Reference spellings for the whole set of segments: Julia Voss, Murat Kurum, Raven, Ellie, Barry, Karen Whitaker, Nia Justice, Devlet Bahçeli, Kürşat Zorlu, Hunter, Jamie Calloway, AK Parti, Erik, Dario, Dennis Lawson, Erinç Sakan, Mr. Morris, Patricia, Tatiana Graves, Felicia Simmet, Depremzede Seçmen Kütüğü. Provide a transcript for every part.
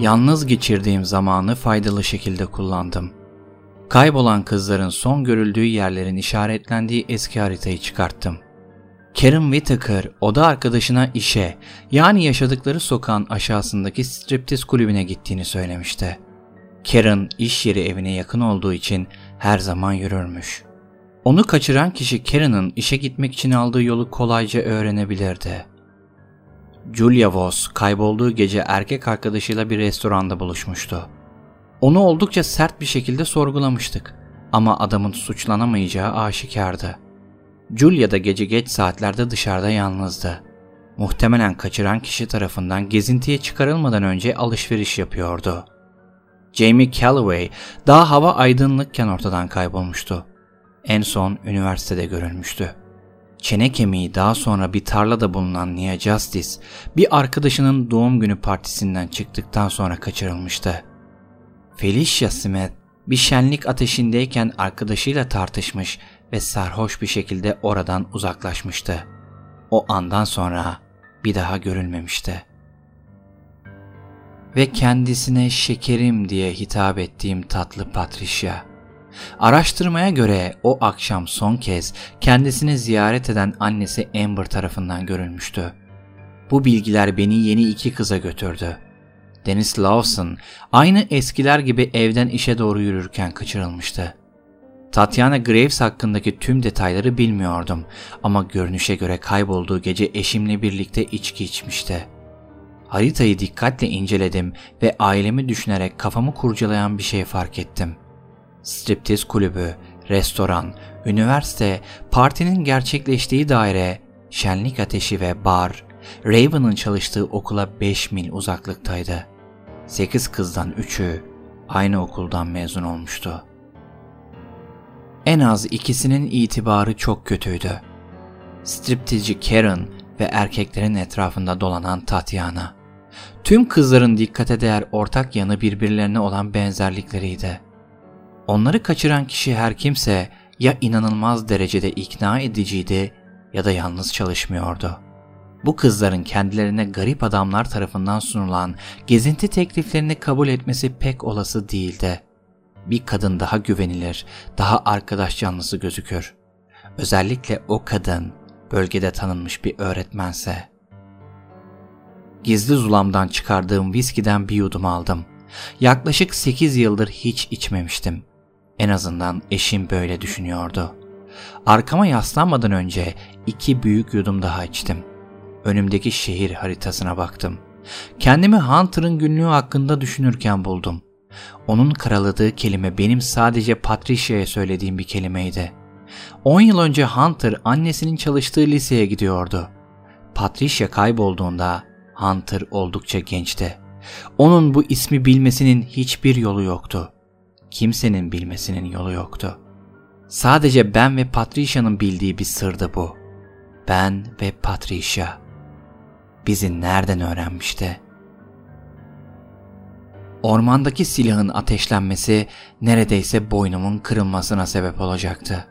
Yalnız geçirdiğim zamanı faydalı şekilde kullandım. Kaybolan kızların son görüldüğü yerlerin işaretlendiği eski haritayı çıkarttım. Karen Whitaker oda arkadaşına işe, yani yaşadıkları sokağın aşağısındaki striptiz kulübüne gittiğini söylemişti. Karen iş yeri evine yakın olduğu için her zaman yürürmüş. Onu kaçıran kişi Karen'ın işe gitmek için aldığı yolu kolayca öğrenebilirdi. Julia Voss kaybolduğu gece erkek arkadaşıyla bir restoranda buluşmuştu. Onu oldukça sert bir şekilde sorgulamıştık ama adamın suçlanamayacağı aşikardı. Julia da gece geç saatlerde dışarıda yalnızdı. Muhtemelen kaçıran kişi tarafından gezintiye çıkarılmadan önce alışveriş yapıyordu. Jamie Calloway daha hava aydınlıkken ortadan kaybolmuştu. En son üniversitede görülmüştü. Çene kemiği daha sonra bir tarlada bulunan Nia Justice, bir arkadaşının doğum günü partisinden çıktıktan sonra kaçırılmıştı. Felicia Simmet, bir şenlik ateşindeyken arkadaşıyla tartışmış ve sarhoş bir şekilde oradan uzaklaşmıştı. O andan sonra bir daha görülmemişti. Ve kendisine şekerim diye hitap ettiğim tatlı Patricia. Araştırmaya göre o akşam son kez kendisini ziyaret eden annesi Amber tarafından görülmüştü. Bu bilgiler beni yeni iki kıza götürdü. Dennis Lawson aynı eskiler gibi evden işe doğru yürürken kaçırılmıştı. Tatiana Graves hakkındaki tüm detayları bilmiyordum ama görünüşe göre kaybolduğu gece eşimle birlikte içki içmişti. Haritayı dikkatle inceledim ve ailemi düşünerek kafamı kurcalayan bir şey fark ettim. Striptiz kulübü, restoran, üniversite, partinin gerçekleştiği daire, şenlik ateşi ve bar, Raven'ın çalıştığı okula 5 mil uzaklıktaydı. 8 kızdan 3'ü aynı okuldan mezun olmuştu. En az ikisinin itibarı çok kötüydü. Striptizci Karen ve erkeklerin etrafında dolanan Tatiana. Tüm kızların dikkate değer ortak yanı birbirlerine olan benzerlikleriydi. Onları kaçıran kişi her kimse ya inanılmaz derecede ikna ediciydi ya da yalnız çalışmıyordu. Bu kızların kendilerine garip adamlar tarafından sunulan gezinti tekliflerini kabul etmesi pek olası değildi. Bir kadın daha güvenilir, daha arkadaş canlısı gözükür. Özellikle o kadın bölgede tanınmış bir öğretmense. Gizli zulamdan çıkardığım viskiden bir yudum aldım. Yaklaşık 8 yıldır hiç içmemiştim. En azından eşim böyle düşünüyordu. Arkama yaslanmadan önce 2 büyük yudum daha içtim. Önümdeki şehir haritasına baktım. Kendimi Hunter'ın günlüğü hakkında düşünürken buldum. Onun karaladığı kelime benim sadece Patricia'ya söylediğim bir kelimeydi. 10 yıl önce Hunter annesinin çalıştığı liseye gidiyordu. Patricia kaybolduğunda Hunter oldukça gençti. Onun bu ismi bilmesinin hiçbir yolu yoktu. Kimsenin bilmesinin yolu yoktu. Sadece ben ve Patricia'nın bildiği bir sırdı bu. Ben ve Patricia. Bizi nereden öğrenmişti? Ormandaki silahın ateşlenmesi neredeyse boynumun kırılmasına sebep olacaktı.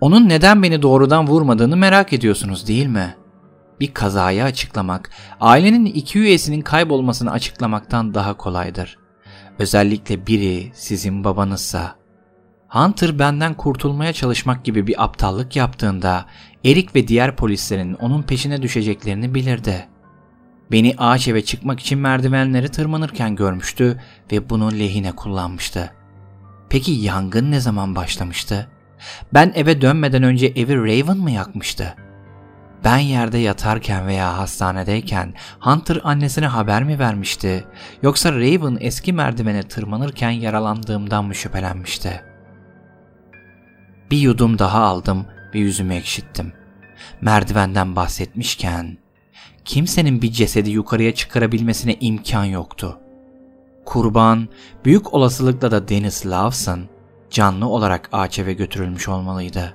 Onun neden beni doğrudan vurmadığını merak ediyorsunuz değil mi? Bir kazayı açıklamak, ailenin iki üyesinin kaybolmasını açıklamaktan daha kolaydır. Özellikle biri sizin babanızsa. Hunter benden kurtulmaya çalışmak gibi bir aptallık yaptığında Erik ve diğer polislerin onun peşine düşeceklerini bilirdi. Beni ağaç eve çıkmak için merdivenleri tırmanırken görmüştü ve bunu lehine kullanmıştı. Peki yangın ne zaman başlamıştı? Ben eve dönmeden önce evi Raven mı yakmıştı? Ben yerde yatarken veya hastanedeyken Hunter annesine haber mi vermişti? Yoksa Raven eski merdivene tırmanırken yaralandığımdan mı şüphelenmişti? Bir yudum daha aldım ve yüzümü ekşittim. Merdivenden bahsetmişken kimsenin bir cesedi yukarıya çıkarabilmesine imkan yoktu. Kurban, büyük olasılıkla da Dennis Lawson, canlı olarak ağaç eve götürülmüş olmalıydı.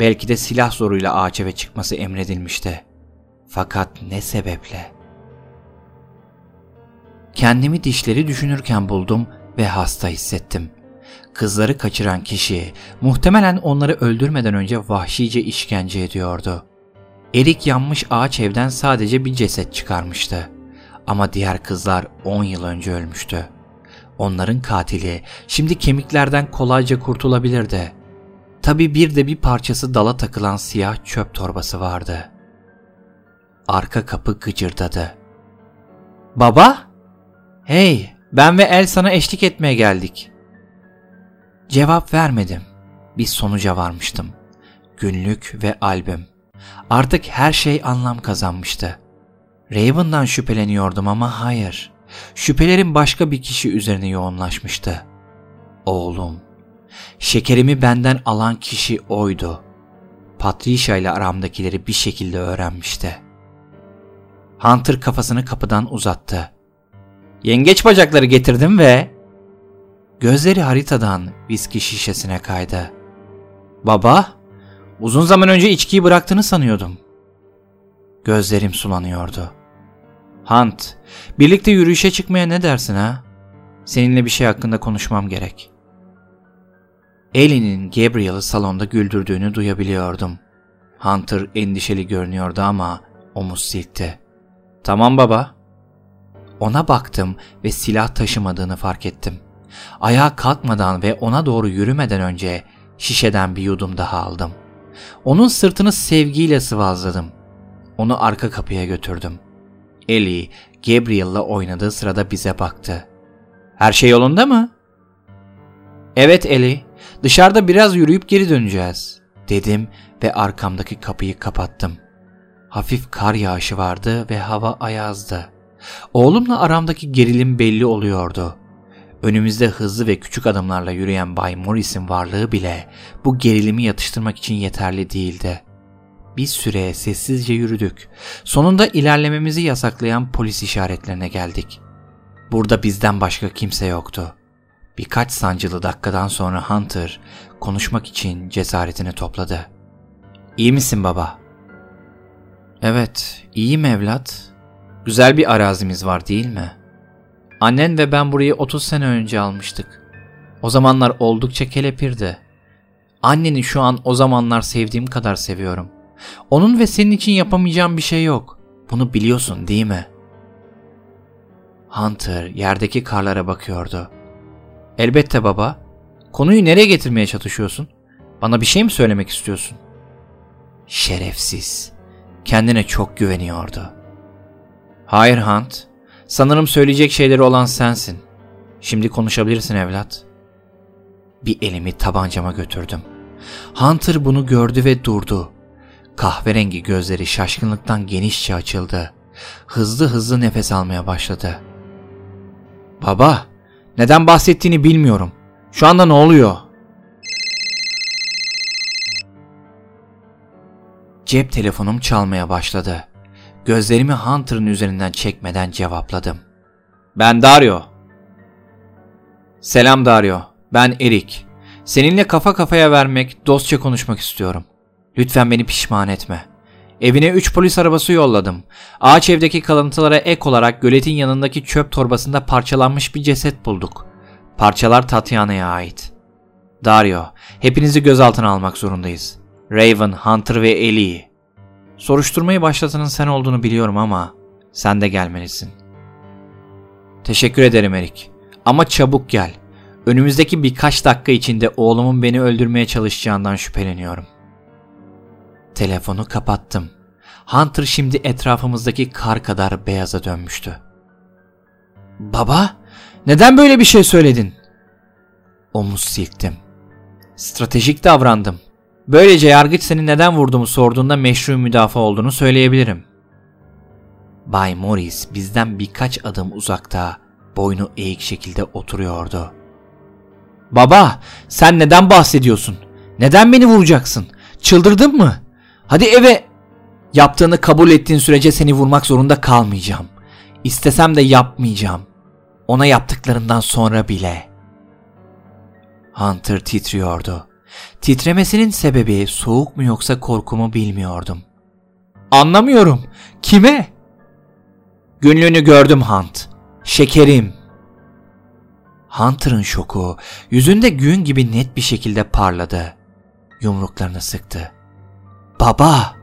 Belki de silah zoruyla ağaç eve çıkması emredilmişti. Fakat ne sebeple? Kendimi dişleri düşünürken buldum ve hasta hissettim. Kızları kaçıran kişi muhtemelen onları öldürmeden önce vahşice işkence ediyordu. Erik yanmış ağaç evden sadece bir ceset çıkarmıştı. Ama diğer kızlar 10 yıl önce ölmüştü. Onların katili şimdi kemiklerden kolayca kurtulabilirdi. Tabii bir de bir parçası dala takılan siyah çöp torbası vardı. Arka kapı gıcırdadı. "Baba? Hey, ben ve El sana eşlik etmeye geldik." Cevap vermedim. Bir sonuca varmıştım. Günlük ve albüm. Artık her şey anlam kazanmıştı. Raven'dan şüpheleniyordum ama hayır. Şüphelerim başka bir kişi üzerine yoğunlaşmıştı. Oğlum. Şekerimi benden alan kişi oydu. Patricia ile aramdakileri bir şekilde öğrenmişti. Hunter kafasını kapıdan uzattı. "Yengeç bacakları getirdim ve..." Gözleri haritadan viski şişesine kaydı. "Baba, uzun zaman önce içkiyi bıraktığını sanıyordum." Gözlerim sulanıyordu. "Hunt, birlikte yürüyüşe çıkmaya ne dersin ha? Seninle bir şey hakkında konuşmam gerek." Ellie'nin Gabriel'i salonda güldürdüğünü duyabiliyordum. Hunter endişeli görünüyordu ama omuz silkti. "Tamam baba." Ona baktım ve silah taşımadığını fark ettim. Ayağa kalkmadan ve ona doğru yürümeden önce şişeden bir yudum daha aldım. Onun sırtını sevgiyle sıvazladım. Onu arka kapıya götürdüm. Ellie, Gabriel'la oynadığı sırada bize baktı. "Her şey yolunda mı?" "Evet Ellie, dışarıda biraz yürüyüp geri döneceğiz," dedim ve arkamdaki kapıyı kapattım. Hafif kar yağışı vardı ve hava ayazdı. Oğlumla aramdaki gerilim belli oluyordu. Önümüzde hızlı ve küçük adımlarla yürüyen Bay Morris'in varlığı bile bu gerilimi yatıştırmak için yeterli değildi. Bir süre sessizce yürüdük. Sonunda ilerlememizi yasaklayan polis işaretlerine geldik. Burada bizden başka kimse yoktu. Birkaç sancılı dakikadan sonra Hunter konuşmak için cesaretini topladı. "İyi misin baba?" "Evet, iyiyim evlat. Güzel bir arazimiz var değil mi? Annen ve ben burayı 30 sene önce almıştık. O zamanlar oldukça kelepirdi. Anneni şu an o zamanlar sevdiğim kadar seviyorum. Onun ve senin için yapamayacağım bir şey yok. Bunu biliyorsun değil mi?" Hunter yerdeki karlara bakıyordu. "Elbette baba. Konuyu nereye getirmeye çalışıyorsun? Bana bir şey mi söylemek istiyorsun?" Şerefsiz. Kendine çok güveniyordu. "Hayır Hunt. Sanırım söyleyecek şeyleri olan sensin. Şimdi konuşabilirsin evlat." Bir elimi tabancama götürdüm. Hunter bunu gördü ve durdu. Kahverengi gözleri şaşkınlıktan genişçe açıldı. Hızlı hızlı nefes almaya başladı. "Baba, neden bahsettiğini bilmiyorum. Şu anda ne oluyor?" Cep telefonum çalmaya başladı. Gözlerimi Hunter'ın üzerinden çekmeden cevapladım. "Ben Dario." "Selam Dario, ben Erik. Seninle kafa kafaya vermek, dostça konuşmak istiyorum. Lütfen beni pişman etme. Evine 3 polis arabası yolladım. Ağaç evdeki kalıntılara ek olarak göletin yanındaki çöp torbasında parçalanmış bir ceset bulduk. Parçalar Tatiana'ya ait. Dario, hepinizi gözaltına almak zorundayız. Raven, Hunter ve Ellie'yi. Soruşturmayı başlatanın sen olduğunu biliyorum ama sen de gelmelisin. Teşekkür ederim Erik. Ama çabuk gel. Önümüzdeki birkaç dakika içinde oğlumun beni öldürmeye çalışacağından şüpheleniyorum. Telefonu kapattım. Hunter şimdi etrafımızdaki kar kadar beyaza dönmüştü. Baba, neden böyle bir şey söyledin? Omuz silktim. Stratejik davrandım. Böylece yargıç seni neden vurduğumu sorduğunda meşru müdafaa olduğunu söyleyebilirim. Bay Morris bizden birkaç adım uzakta, boynu eğik şekilde oturuyordu. Baba, sen neden bahsediyorsun? Neden beni vuracaksın? Çıldırdın mı? Hadi eve. Yaptığını kabul ettiğin sürece seni vurmak zorunda kalmayacağım. İstesem de yapmayacağım. Ona yaptıklarından sonra bile. Hunter titriyordu. Titremesinin sebebi soğuk mu yoksa korkumu bilmiyordum. Anlamıyorum. Kime? Günlüğünü gördüm Hunt. Şekerim. Hunter'ın şoku yüzünde gün gibi net bir şekilde parladı. Yumruklarını sıktı. Baba!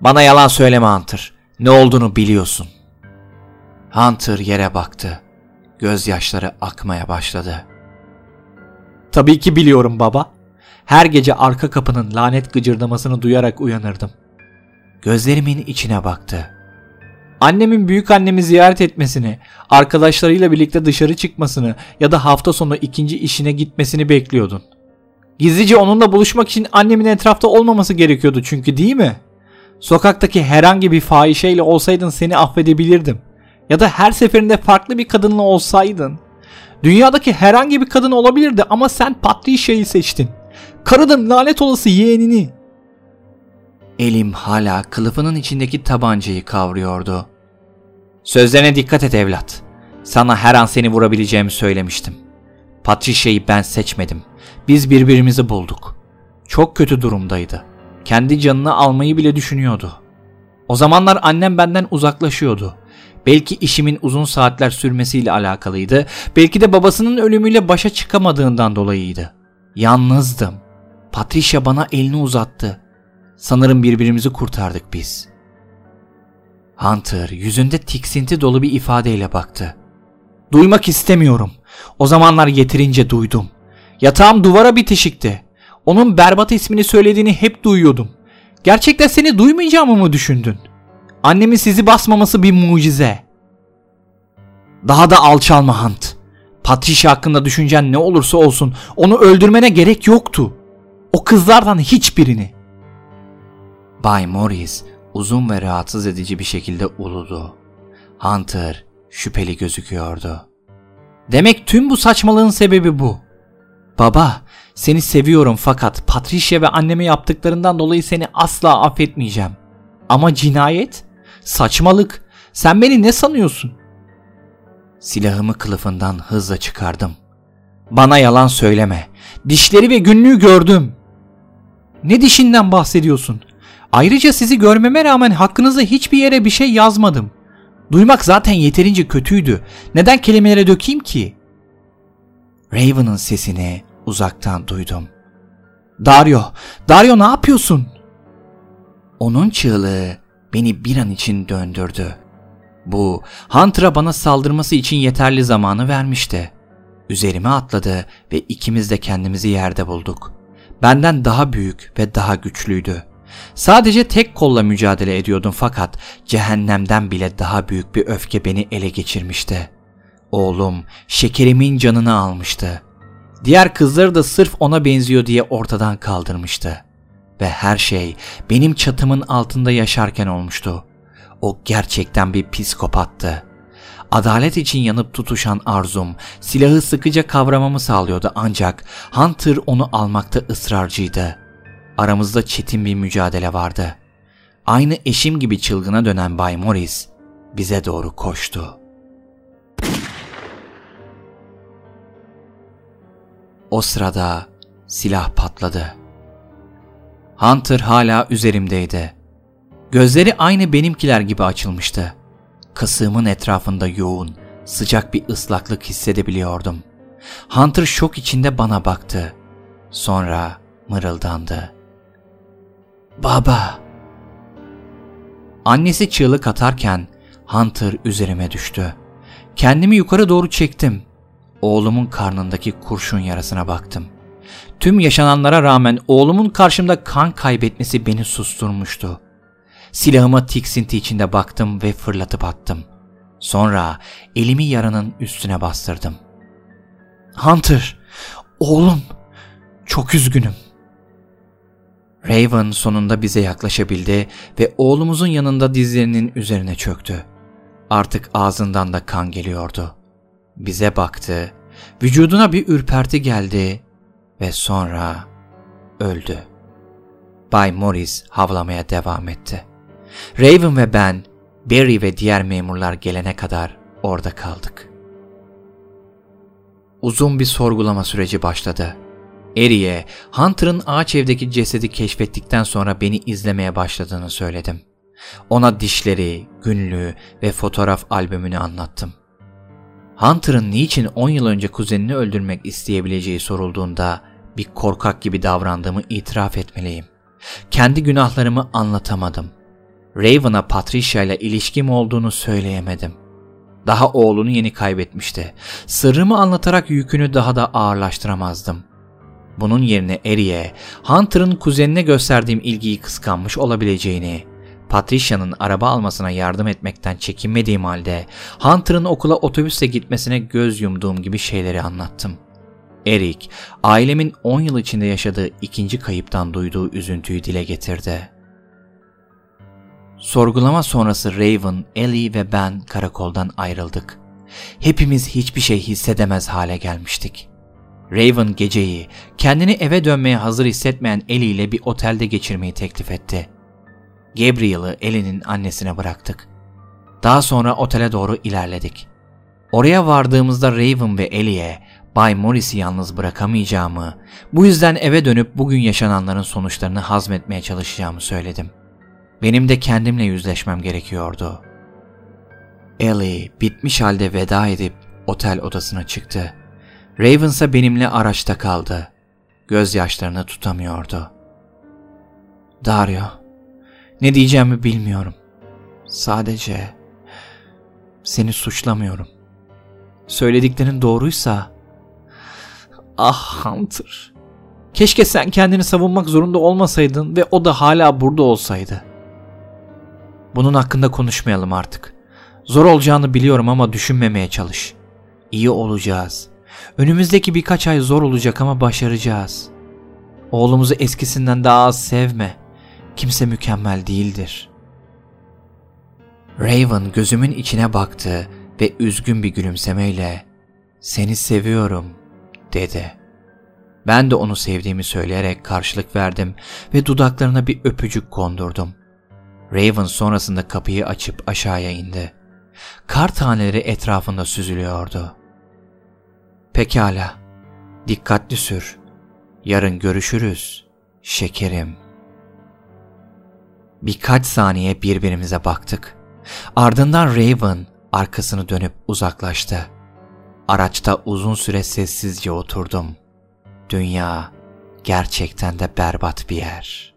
Bana yalan söyleme Hunter. Ne olduğunu biliyorsun. Hunter yere baktı. Gözyaşları akmaya başladı. Tabii ki biliyorum baba. Her gece arka kapının lanet gıcırdamasını duyarak uyanırdım. Gözlerimin içine baktı. Annemin büyükannemi ziyaret etmesini, arkadaşlarıyla birlikte dışarı çıkmasını ya da hafta sonu ikinci işine gitmesini bekliyordun. Gizlice onunla buluşmak için annemin etrafta olmaması gerekiyordu çünkü, değil mi? Sokaktaki herhangi bir fahişeyle olsaydın seni affedebilirdim. Ya da her seferinde farklı bir kadınla olsaydın. Dünyadaki herhangi bir kadın olabilirdi ama sen Patricia'yı seçtin. Karının lanet olası yeğenini. Elim hala kılıfının içindeki tabancayı kavruyordu. Sözlerine dikkat et evlat. Sana her an seni vurabileceğimi söylemiştim. Patricia'yı ben seçmedim. Biz birbirimizi bulduk. Çok kötü durumdaydı. Kendi canını almayı bile düşünüyordu. O zamanlar annem benden uzaklaşıyordu. Belki işimin uzun saatler sürmesiyle alakalıydı. Belki de babasının ölümüyle başa çıkamadığından dolayıydı. Yalnızdım. Patricia bana elini uzattı. Sanırım birbirimizi kurtardık biz. Hunter yüzünde tiksinti dolu bir ifadeyle baktı. Duymak istemiyorum. O zamanlar yeterince duydum. Yatağım duvara bitişikti. Onun berbat ismini söylediğini hep duyuyordum. Gerçekten seni duymayacağımı mı düşündün? Annemin sizi basmaması bir mucize. Daha da alçalma Hunt. Patricia hakkında düşüncen ne olursa olsun onu öldürmene gerek yoktu. O kızlardan hiçbirini. Bay Morris uzun ve rahatsız edici bir şekilde uludu. Hunter şüpheli gözüküyordu. Demek tüm bu saçmalığın sebebi bu. Baba, seni seviyorum fakat Patricia ve anneme yaptıklarından dolayı seni asla affetmeyeceğim. Ama cinayet? Saçmalık. Sen beni ne sanıyorsun? Silahımı kılıfından hızla çıkardım. Bana yalan söyleme. Dişleri ve günlüğü gördüm. Ne dişinden bahsediyorsun? Ayrıca sizi görmeme rağmen hakkınızda hiçbir yere bir şey yazmadım. Duymak zaten yeterince kötüydü. Neden kelimelere dökeyim ki? Raven'ın sesini uzaktan duydum. Dario ne yapıyorsun? Onun çığlığı beni bir an için döndürdü. Bu, Hunter'a bana saldırması için yeterli zamanı vermişti. Üzerime atladı ve ikimiz de kendimizi yerde bulduk. Benden daha büyük ve daha güçlüydü. Sadece tek kolla mücadele ediyordum fakat cehennemden bile daha büyük bir öfke beni ele geçirmişti. Oğlum, şekerimin canını almıştı. Diğer kızları da sırf ona benziyor diye ortadan kaldırmıştı. Ve her şey benim çatımın altında yaşarken olmuştu. O gerçekten bir psikopattı. Adalet için yanıp tutuşan arzum silahı sıkıca kavramamı sağlıyordu ancak Hunter onu almakta ısrarcıydı. Aramızda çetin bir mücadele vardı. Aynı eşim gibi çılgına dönen Bay Morris bize doğru koştu. O sırada silah patladı. Hunter hala üzerimdeydi. Gözleri aynı benimkiler gibi açılmıştı. Kasığımın etrafında yoğun, sıcak bir ıslaklık hissedebiliyordum. Hunter şok içinde bana baktı. Sonra mırıldandı. "Baba." Annesi çığlık atarken Hunter üzerime düştü. Kendimi yukarı doğru çektim. Oğlumun karnındaki kurşun yarasına baktım. Tüm yaşananlara rağmen oğlumun karşımda kan kaybetmesi beni susturmuştu. Silahıma tiksinti içinde baktım ve fırlatıp attım. Sonra elimi yaranın üstüne bastırdım. "Hunter, oğlum, çok üzgünüm." Raven sonunda bize yaklaşabildi ve oğlumuzun yanında dizlerinin üzerine çöktü. Artık ağzından da kan geliyordu. Bize baktı, vücuduna bir ürperti geldi ve sonra öldü. Bay Morris havlamaya devam etti. Raven ve ben, Barry ve diğer memurlar gelene kadar orada kaldık. Uzun bir sorgulama süreci başladı. Erik'e Hunter'ın ağaç evdeki cesedi keşfettikten sonra beni izlemeye başladığını söyledim. Ona dişleri, günlüğü ve fotoğraf albümünü anlattım. Hunter'ın niçin 10 yıl önce kuzenini öldürmek isteyebileceği sorulduğunda bir korkak gibi davrandığımı itiraf etmeliyim. Kendi günahlarımı anlatamadım. Raven'a Patricia ile ilişkim olduğunu söyleyemedim. Daha oğlunu yeni kaybetmişti. Sırrımı anlatarak yükünü daha da ağırlaştıramazdım. Bunun yerine Erik'e Hunter'ın kuzenine gösterdiğim ilgiyi kıskanmış olabileceğini, Patricia'nın araba almasına yardım etmekten çekinmediğim halde Hunter'ın okula otobüsle gitmesine göz yumduğum gibi şeyleri anlattım. Erik, ailemin 10 yıl içinde yaşadığı ikinci kayıptan duyduğu üzüntüyü dile getirdi. Sorgulama sonrası Raven, Ellie ve ben karakoldan ayrıldık. Hepimiz hiçbir şey hissedemez hale gelmiştik. Raven geceyi kendini eve dönmeye hazır hissetmeyen Ellie ile bir otelde geçirmeyi teklif etti. Gabriel'ı Ellie'nin annesine bıraktık. Daha sonra otele doğru ilerledik. Oraya vardığımızda Raven ve Ellie'ye Bay Morris'i yalnız bırakamayacağımı, bu yüzden eve dönüp bugün yaşananların sonuçlarını hazmetmeye çalışacağımı söyledim. Benim de kendimle yüzleşmem gerekiyordu. Ellie bitmiş halde veda edip otel odasına çıktı. Raven ise benimle araçta kaldı. Gözyaşlarını tutamıyordu. "Dario, ne diyeceğimi bilmiyorum. Sadece seni suçlamıyorum. Söylediklerin doğruysa..." "Ah Hunter, keşke sen kendini savunmak zorunda olmasaydın ve o da hala burada olsaydı." "Bunun hakkında konuşmayalım artık. Zor olacağını biliyorum ama düşünmemeye çalış. İyi olacağız. Önümüzdeki birkaç ay zor olacak ama başaracağız. Oğlumuzu eskisinden daha az sevme. Kimse mükemmel değildir." Raven gözümün içine baktı ve üzgün bir gülümsemeyle "Seni seviyorum" dedi. Ben de onu sevdiğimi söyleyerek karşılık verdim ve dudaklarına bir öpücük kondurdum. Raven sonrasında kapıyı açıp aşağıya indi. Kar taneleri etrafında süzülüyordu. "Pekala, dikkatli sür. Yarın görüşürüz, şekerim." Birkaç saniye birbirimize baktık. Ardından Raven arkasını dönüp uzaklaştı. Araçta uzun süre sessizce oturdum. Dünya gerçekten de berbat bir yer.